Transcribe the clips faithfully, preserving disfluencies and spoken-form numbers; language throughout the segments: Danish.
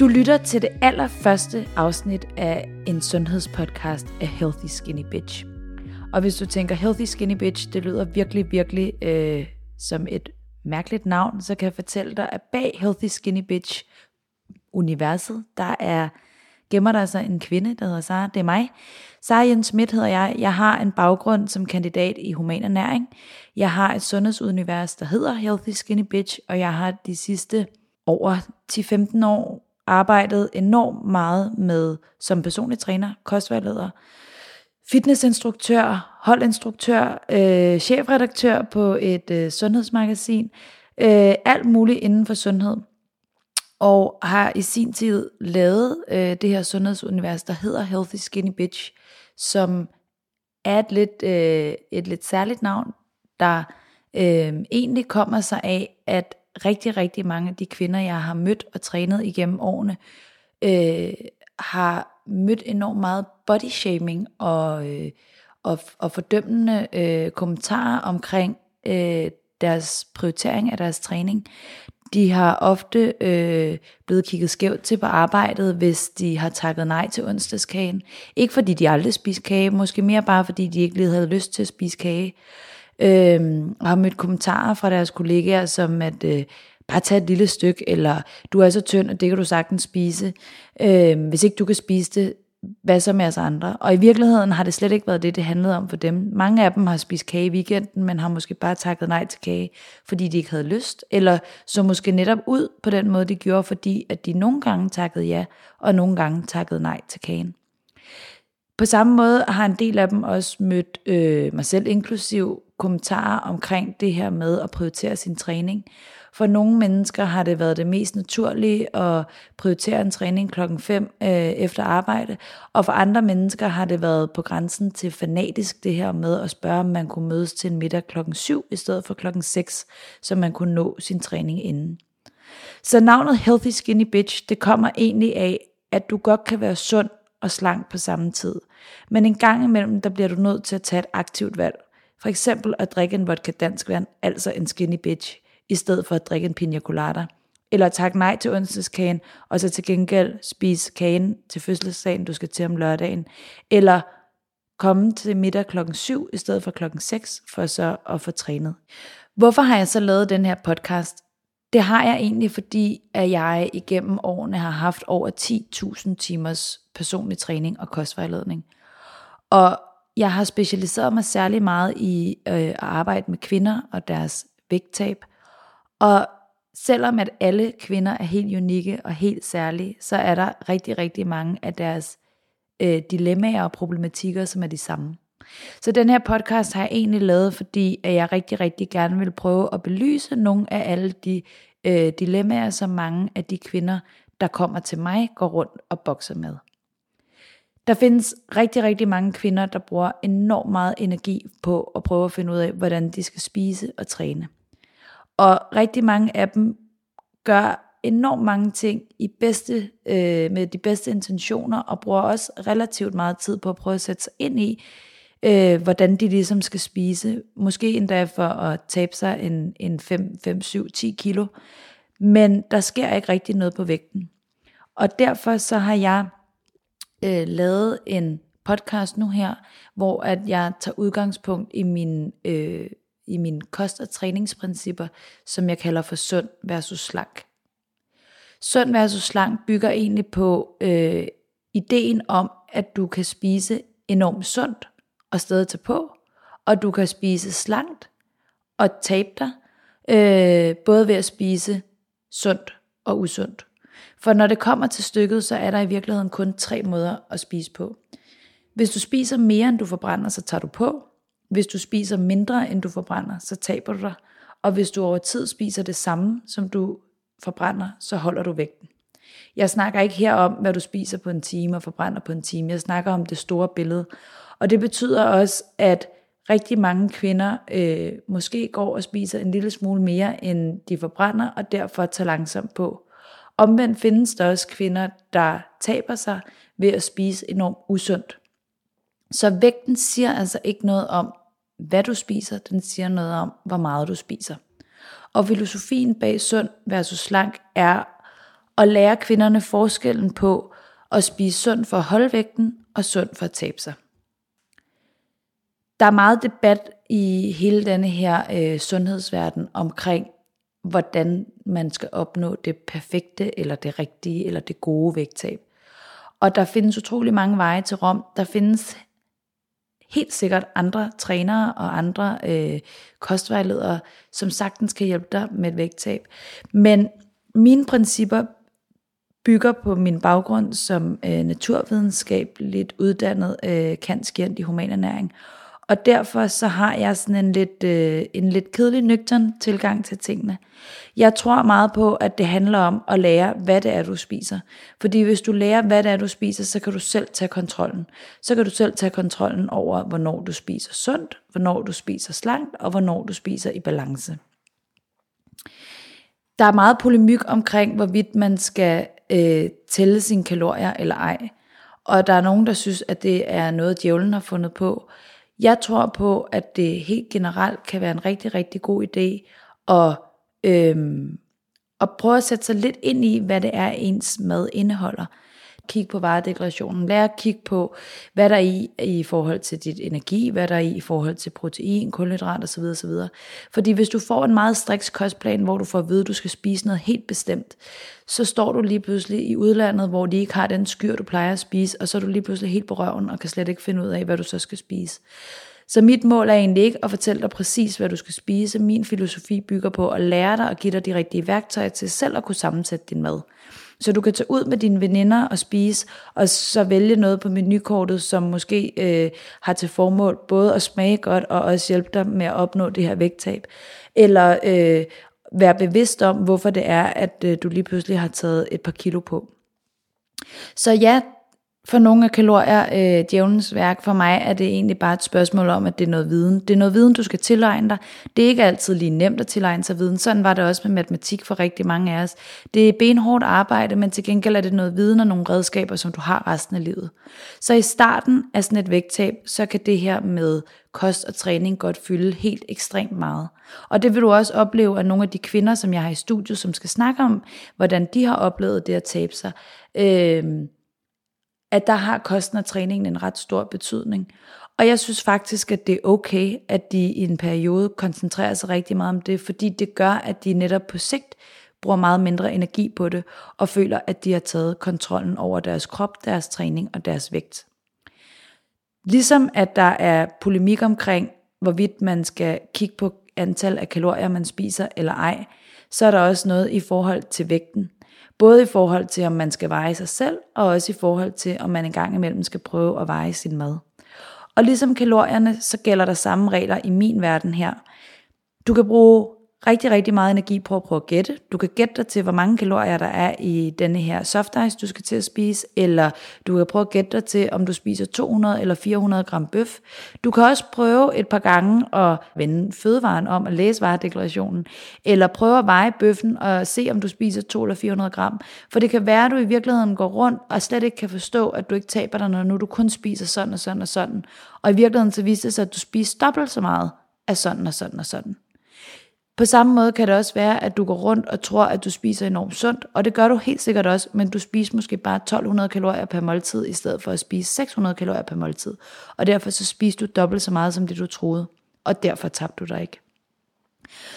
Du lytter til det allerførste afsnit af en sundhedspodcast af Healthy Skinny Bitch. Og hvis du tænker, Healthy Skinny Bitch, det lyder virkelig, virkelig øh, som et mærkeligt navn, så kan jeg fortælle dig, at bag Healthy Skinny Bitch-universet, der er, gemmer der sig en kvinde, der hedder Sarah. Det er mig. Sarah Jens Schmidt hedder jeg. Jeg har en baggrund som kandidat i human ernæring. Jeg har et sundhedsunivers, der hedder Healthy Skinny Bitch, og jeg har de sidste over ti til femten år arbejdet enormt meget med som personlig træner, kostvejleder, fitnessinstruktør, holdinstruktør, øh, chefredaktør på et øh, sundhedsmagasin, øh, alt muligt inden for sundhed. Og har i sin tid lavet øh, det her sundhedsunivers, der hedder Healthy Skinny Bitch, som er et lidt, øh, et lidt særligt navn, der øh, egentlig kommer sig af, at rigtig, rigtig mange af de kvinder, jeg har mødt og trænet igennem årene, øh, har mødt enormt meget bodyshaming og, øh, og, og fordømmende øh, kommentarer omkring øh, deres prioritering af deres træning. De har ofte øh, blevet kigget skævt til på arbejdet, hvis de har takket nej til onsdagskagen. Ikke fordi de aldrig spiste kage, måske mere bare fordi de ikke lige havde lyst til at spise kage. Øhm, og har mødt kommentarer fra deres kollegaer som at øh, bare tage et lille stykke, eller du er så tynd, og det kan du sagtens spise, øhm, hvis ikke du kan spise det, hvad så med os andre? Og i virkeligheden har det slet ikke været det, det handlede om for dem. Mange af dem har spist kage i weekenden, men har måske bare takket nej til kage, fordi de ikke havde lyst, eller så måske netop ud på den måde, de gjorde, fordi at de nogle gange takkede ja, og nogle gange takkede nej til kagen. På samme måde har en del af dem også mødt øh, mig selv inklusiv kommentarer omkring det her med at prioritere sin træning. For nogle mennesker har det været det mest naturlige at prioritere en træning klokken fem øh, efter arbejde, og for andre mennesker har det været på grænsen til fanatisk det her med at spørge, om man kunne mødes til en middag klokken syv i stedet for klokken seks, så man kunne nå sin træning inden. Så navnet Healthy Skinny Bitch, det kommer egentlig af, at du godt kan være sund og slank på samme tid. Men en gang imellem, der bliver du nødt til at tage et aktivt valg. For eksempel at drikke en vodka dansk væren, altså en skinny bitch, i stedet for at drikke en piña colada. Eller at takke nej til onsdagskagen, og så til gengæld spise kagen til fødselsdagen, du skal til om lørdagen. Eller komme til middag klokken syv i stedet for klokken seks, for så at få trænet. Hvorfor har jeg så lavet den her podcast? Det har jeg egentlig, fordi at jeg igennem årene har haft over ti tusind timers personlig træning og kostvejledning. Og jeg har specialiseret mig særlig meget i øh, at arbejde med kvinder og deres vægttab. Og selvom at alle kvinder er helt unikke og helt særlige, så er der rigtig, rigtig mange af deres øh, dilemmaer og problematikker, som er de samme. Så den her podcast har jeg egentlig lavet, fordi at jeg rigtig, rigtig gerne vil prøve at belyse nogle af alle de øh, dilemmaer, som mange af de kvinder, der kommer til mig, går rundt og bokser med. Der findes rigtig, rigtig mange kvinder, der bruger enormt meget energi på at prøve at finde ud af, hvordan de skal spise og træne. Og rigtig mange af dem gør enormt mange ting i bedste, øh, med de bedste intentioner, og bruger også relativt meget tid på at prøve at sætte sig ind i, øh, hvordan de ligesom skal spise. Måske endda for at tabe sig en, en fem, syv, ti kilo. Men der sker ikke rigtig noget på vægten. Og derfor så har jeg Øh, lavet en podcast nu her, hvor at jeg tager udgangspunkt i mine, øh, i mine kost- og træningsprincipper, som jeg kalder for sund versus slank. Sund versus slank bygger egentlig på øh, ideen om, at du kan spise enormt sundt og stadig tage på, og du kan spise slankt og tabe dig, øh, både ved at spise sundt og usundt. For når det kommer til stykket, så er der i virkeligheden kun tre måder at spise på. Hvis du spiser mere, end du forbrænder, så tager du på. Hvis du spiser mindre, end du forbrænder, så taber du dig. Og hvis du over tid spiser det samme, som du forbrænder, så holder du vægten. Jeg snakker ikke her om, hvad du spiser på en time og forbrænder på en time. Jeg snakker om det store billede. Og det betyder også, at rigtig mange kvinder øh, måske går og spiser en lille smule mere, end de forbrænder, og derfor tager langsomt på. Omvendt findes der også kvinder, der taber sig ved at spise enormt usundt. Så vægten siger altså ikke noget om, hvad du spiser, den siger noget om, hvor meget du spiser. Og filosofien bag sund versus slank er og lære kvinderne forskellen på at spise sund for at holde vægten og sund for at tabe sig. Der er meget debat i hele denne her øh, sundhedsverden omkring, hvordan man skal opnå det perfekte, eller det rigtige, eller det gode vægttab. Og der findes utrolig mange veje til Rom. Der findes helt sikkert andre trænere og andre øh, kostvejledere, som sagtens kan hjælpe dig med et vægttab. Men mine principper bygger på min baggrund som øh, naturvidenskabeligt uddannet øh, cand.scient i humanernæring. Og derfor så har jeg sådan en lidt, øh, en lidt kedelig, nøgtern tilgang til tingene. Jeg tror meget på, at det handler om at lære, hvad det er, du spiser. Fordi hvis du lærer, hvad det er, du spiser, så kan du selv tage kontrollen. Så kan du selv tage kontrollen over, hvornår du spiser sundt, hvornår du spiser slankt, og hvornår du spiser i balance. Der er meget polemik omkring, hvorvidt man skal øh, tælle sine kalorier eller ej. Og der er nogen, der synes, at det er noget, djævlen har fundet på. Jeg tror på, at det helt generelt kan være en rigtig, rigtig god idé at, øhm, at prøve at sætte sig lidt ind i, hvad det er, ens mad indeholder. Kig på varedeklarationen. Lær at kigge på, hvad der er i i forhold til dit energi, hvad der er i i forhold til protein, kulhydrat osv. osv. Fordi hvis du får en meget striks kostplan, hvor du får at vide, at du skal spise noget helt bestemt, så står du lige pludselig i udlandet, hvor de ikke har den skyr, du plejer at spise, og så er du lige pludselig helt på røven og kan slet ikke finde ud af, hvad du så skal spise. Så mit mål er egentlig ikke at fortælle dig præcis, hvad du skal spise. Min filosofi bygger på at lære dig og give dig de rigtige værktøjer til selv at kunne sammensætte din mad. Så du kan tage ud med dine veninder og spise, og så vælge noget på menukortet, som måske øh, har til formål både at smage godt, og også hjælpe dig med at opnå det her vægttab. Eller øh, være bevidst om, hvorfor det er, at øh, du lige pludselig har taget et par kilo på. Så ja, for nogle af kalorier, øh, djævlens værk, for mig er det egentlig bare et spørgsmål om, at det er noget viden. Det er noget viden, du skal tilegne dig. Det er ikke altid lige nemt at tilegne sig viden. Sådan var det også med matematik for rigtig mange af os. Det er benhårdt arbejde, men til gengæld er det noget viden og nogle redskaber, som du har resten af livet. Så i starten af sådan et vægttab, så kan det her med kost og træning godt fylde helt ekstremt meget. Og det vil du også opleve, at nogle af de kvinder, som jeg har i studiet, som skal snakke om, hvordan de har oplevet det at tabe sig, øh, at der har kosten og træningen en ret stor betydning. Og jeg synes faktisk, at det er okay, at de i en periode koncentrerer sig rigtig meget om det, fordi det gør, at de netop på sigt bruger meget mindre energi på det, og føler, at de har taget kontrollen over deres krop, deres træning og deres vægt. Ligesom at der er polemik omkring, hvorvidt man skal kigge på antal af kalorier, man spiser eller ej, så er der også noget i forhold til vægten. Både i forhold til, om man skal veje sig selv, og også i forhold til, om man en gang imellem skal prøve at veje sin mad. Og ligesom kalorierne, så gælder der samme regler i min verden her. Du kan bruge rigtig, rigtig meget energi på at prøve at gætte. Du kan gætte dig til, hvor mange kalorier der er i denne her soft ice, du skal til at spise, eller du kan prøve at gætte dig til, om du spiser to hundrede eller fire hundrede gram bøf. Du kan også prøve et par gange at vende fødevaren om og læse varedeklarationen, eller prøve at veje bøffen og se, om du spiser to eller fire hundrede gram. For det kan være, at du i virkeligheden går rundt og slet ikke kan forstå, at du ikke taber dig, når nu du kun spiser sådan og sådan og sådan. Og i virkeligheden så viste det sig, at du spiser dobbelt så meget af sådan og sådan og sådan. På samme måde kan det også være, at du går rundt og tror, at du spiser enormt sundt, og det gør du helt sikkert også, men du spiser måske bare tolv hundrede kalorier per måltid, i stedet for at spise seks hundrede kalorier per måltid, og derfor så spiser du dobbelt så meget som det, du troede, og derfor tabte du dig ikke.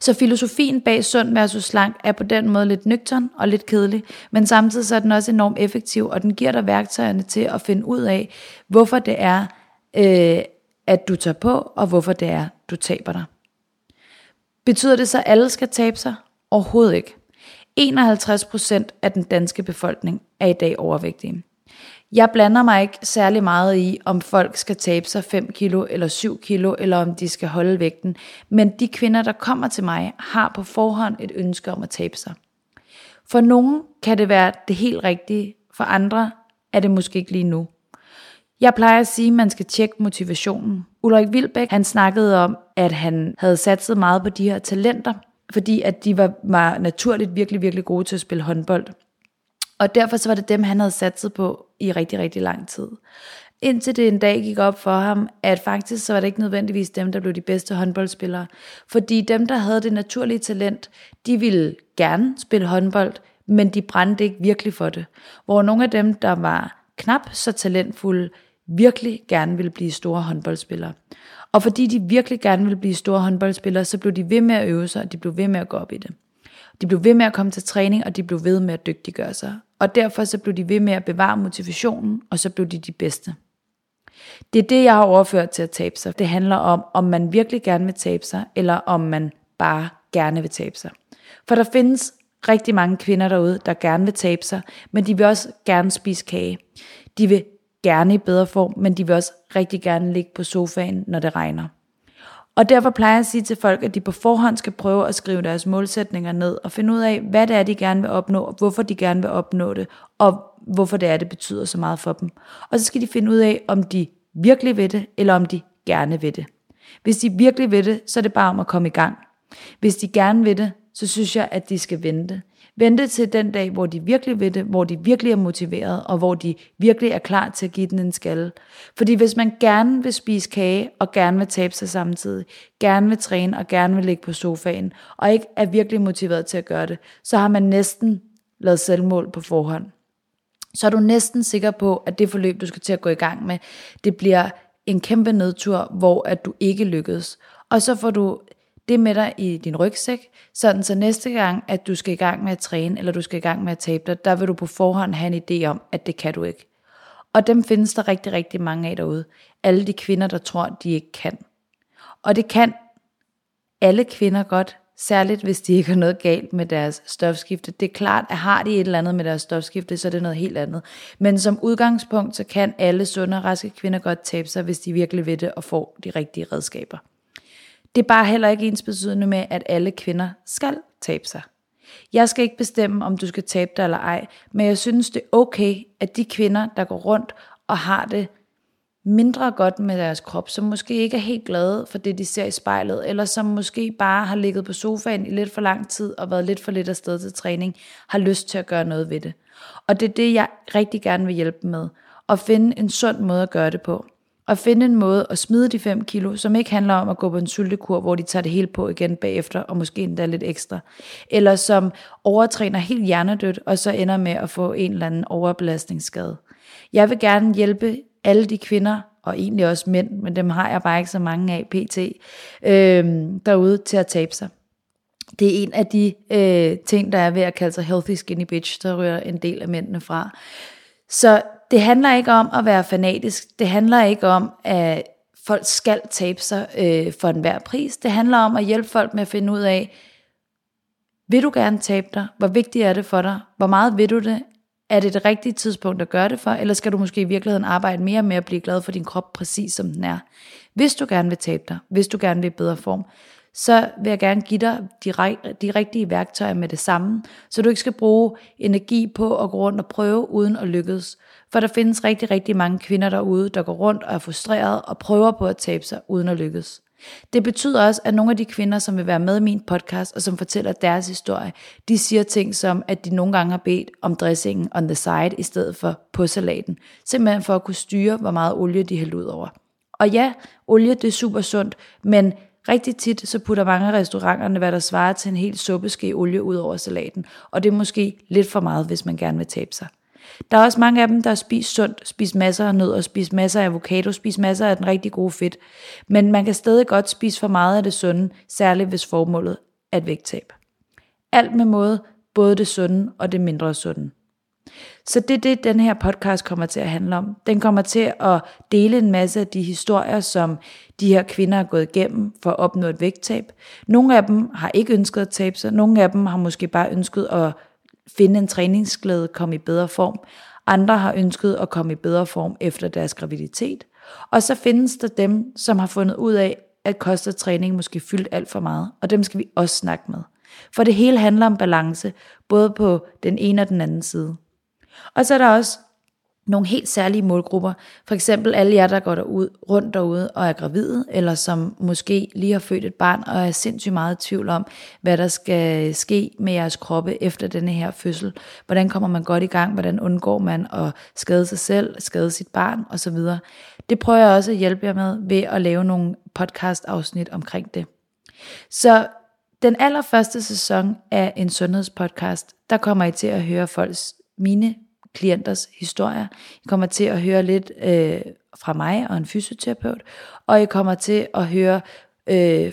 Så filosofien bag sund versus slank er på den måde lidt nøgtern og lidt kedelig, men samtidig så er den også enormt effektiv, og den giver dig værktøjerne til at finde ud af, hvorfor det er, øh, at du tager på, og hvorfor det er, du taber dig. Betyder det så, at alle skal tabe sig? Overhovedet ikke. enoghalvtreds procent af den danske befolkning er i dag overvægtige. Jeg blander mig ikke særlig meget i, om folk skal tabe sig fem kilo eller syv kilo, eller om de skal holde vægten. Men de kvinder, der kommer til mig, har på forhånd et ønske om at tabe sig. For nogen kan det være det helt rigtige, for andre er det måske ikke lige nu. Jeg plejer at sige, at man skal tjekke motivationen. Ulrik Wilbæk, han snakkede om, at han havde satset meget på de her talenter, fordi at de var, var naturligt virkelig, virkelig gode til at spille håndbold. Og derfor så var det dem, han havde satset på i rigtig, rigtig lang tid. Indtil det en dag gik op for ham, at faktisk så var det ikke nødvendigvis dem, der blev de bedste håndboldspillere. Fordi dem, der havde det naturlige talent, de ville gerne spille håndbold, men de brændte ikke virkelig for det. Hvor nogle af dem, der var knap så talentfulde, virkelig gerne ville blive store håndboldspillere. Og fordi de virkelig gerne ville blive store håndboldspillere, så blev de ved med at øve sig, og de blev ved med at gå op i det. De blev ved med at komme til træning, og de blev ved med at dygtiggøre sig. Og derfor så blev de ved med at bevare motivationen, og så blev de de bedste. Det er det, jeg har overført til at tabe sig. Det handler om, om man virkelig gerne vil tabe sig, eller om man bare gerne vil tabe sig. For der findes rigtig mange kvinder derude, der gerne vil tabe sig, men de vil også gerne spise kage. De vil gerne i bedre form, men de vil også rigtig gerne ligge på sofaen, når det regner. Og derfor plejer jeg at sige til folk, at de på forhånd skal prøve at skrive deres målsætninger ned, og finde ud af, hvad det er, de gerne vil opnå, og hvorfor de gerne vil opnå det, og hvorfor det er, det betyder så meget for dem. Og så skal de finde ud af, om de virkelig vil det, eller om de gerne vil det. Hvis de virkelig vil det, så er det bare om at komme i gang. Hvis de gerne vil det, så synes jeg, at de skal vente. Vente til den dag, hvor de virkelig vil det, hvor de virkelig er motiveret, og hvor de virkelig er klar til at give den en skalle. Fordi hvis man gerne vil spise kage, og gerne vil tabe sig samtidig, gerne vil træne, og gerne vil ligge på sofaen, og ikke er virkelig motiveret til at gøre det, så har man næsten lavet selvmål på forhånd. Så er du næsten sikker på, at det forløb, du skal til at gå i gang med, det bliver en kæmpe nedtur, hvor at du ikke lykkes. Og så får du det med dig i din rygsæk, sådan så næste gang, at du skal i gang med at træne, eller du skal i gang med at tabe dig, der vil du på forhånd have en idé om, at det kan du ikke. Og dem findes der rigtig, rigtig mange af derude. Alle de kvinder, der tror, de ikke kan. Og det kan alle kvinder godt, særligt hvis de ikke har noget galt med deres stofskifte. Det er klart, at har de et eller andet med deres stofskifte, så er det noget helt andet. Men som udgangspunkt, så kan alle sunde og raske kvinder godt tabe sig, hvis de virkelig vil det og får de rigtige redskaber. Det er bare heller ikke ensbetydende med, at alle kvinder skal tabe sig. Jeg skal ikke bestemme, om du skal tabe dig eller ej, men jeg synes, det er okay, at de kvinder, der går rundt og har det mindre godt med deres krop, som måske ikke er helt glade for det, de ser i spejlet, eller som måske bare har ligget på sofaen i lidt for lang tid og været lidt for lidt afsted til træning, har lyst til at gøre noget ved det. Og det er det, jeg rigtig gerne vil hjælpe med, at finde en sund måde at gøre det på. At finde en måde at smide de fem kilo, som ikke handler om at gå på en sultekur, hvor de tager det hele på igen bagefter, og måske endda lidt ekstra. Eller som overtræner helt hjernedødt, og så ender med at få en eller anden overbelastningsskade. Jeg vil gerne hjælpe alle de kvinder, og egentlig også mænd, men dem har jeg bare ikke så mange af pt, øh, derude til at tabe sig. Det er en af de øh, ting, der er ved at kalde sig Healthy Skinny Bitch, der rører en del af mændene fra. Så det handler ikke om at være fanatisk, det handler ikke om, at folk skal tabe sig øh, for enhver pris. Det handler om at hjælpe folk med at finde ud af, vil du gerne tabe dig? Hvor vigtigt er det for dig? Hvor meget vil du det? Er det det rigtige tidspunkt at gøre det for? Eller skal du måske i virkeligheden arbejde mere med at blive glad for din krop, præcis som den er? Hvis du gerne vil tabe dig, hvis du gerne vil i bedre form, så vil jeg gerne give dig de, de rigtige værktøjer med det samme, så du ikke skal bruge energi på at gå rundt og prøve uden at lykkes. For der findes rigtig, rigtig mange kvinder derude, der går rundt og er frustreret og prøver på at tabe sig uden at lykkes. Det betyder også, at nogle af de kvinder, som vil være med i min podcast og som fortæller deres historie, de siger ting som, at de nogle gange har bedt om dressingen on the side i stedet for på salaten, simpelthen for at kunne styre, hvor meget olie de hælder ud over. Og ja, olie det er super sundt, men rigtig tit så putter mange af restauranterne, hvad der svarer til en hel suppeske olie ud over salaten, og det er måske lidt for meget, hvis man gerne vil tabe sig. Der er også mange af dem, der har spist sundt, spist masser af nødder, spist masser af avocado, spist masser af den rigtig gode fedt. Men man kan stadig godt spise for meget af det sunde, særligt hvis formålet er et vægttab. Alt med måde, både det sunde og det mindre sunde. Så det er det, den her podcast kommer til at handle om. Den kommer til at dele en masse af de historier, som de her kvinder er gået igennem for at opnå et vægttab. Nogle af dem har ikke ønsket at tabe sig, nogle af dem har måske bare ønsket at finde en træningsglæde, komme i bedre form. Andre har ønsket at komme i bedre form efter deres graviditet. Og så findes der dem, som har fundet ud af, at kost og træning måske fyldt alt for meget. Og dem skal vi også snakke med. For det hele handler om balance, både på den ene og den anden side. Og så er der også nogle helt særlige målgrupper. For eksempel alle jer, der går derud, rundt derude og er gravide, eller som måske lige har født et barn og er sindssygt meget i tvivl om, hvad der skal ske med jeres kroppe efter denne her fødsel. Hvordan kommer man godt i gang? Hvordan undgår man at skade sig selv, skade sit barn osv.? Det prøver jeg også at hjælpe jer med ved at lave nogle podcast-afsnit omkring det. Så Den allerførste sæson af en sundhedspodcast, der kommer I til at høre folks, mine klienters historier. I kommer til at høre lidt øh, fra mig og en fysioterapeut, og I kommer til at høre øh,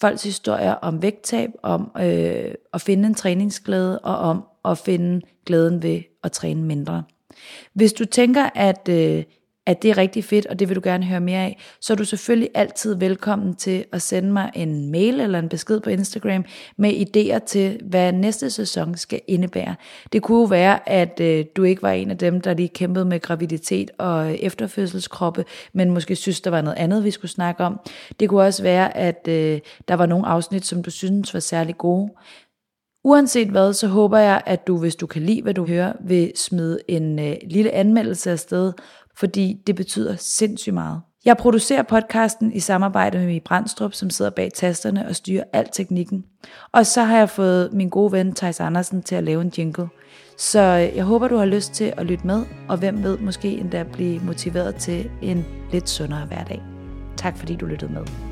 folks historier om vægttab, om øh, at finde en træningsglæde og om at finde glæden ved at træne mindre. Hvis du tænker, at, øh, at det er rigtig fedt, og det vil du gerne høre mere af, så er du selvfølgelig altid velkommen til at sende mig en mail eller en besked på Instagram med idéer til, hvad næste sæson skal indebære. Det kunne jo være, at øh, du ikke var en af dem, der lige kæmpede med graviditet og efterfødselskroppe, men måske synes, der var noget andet, vi skulle snakke om. Det kunne også være, at øh, der var nogle afsnit, som du synes var særlig gode. Uanset hvad, så håber jeg, at du, hvis du kan lide, hvad du hører, vil smide en øh, lille anmeldelse afsted, fordi det betyder sindssygt meget. Jeg producerer podcasten i samarbejde med min Brandstrup, som sidder bag tasterne og styrer al teknikken. Og så har jeg fået min gode ven Tejs Andersen til at lave en jingle. Så jeg håber, du har lyst til at lytte med, og hvem ved, måske endda blive motiveret til en lidt sundere hverdag. Tak fordi du lyttede med.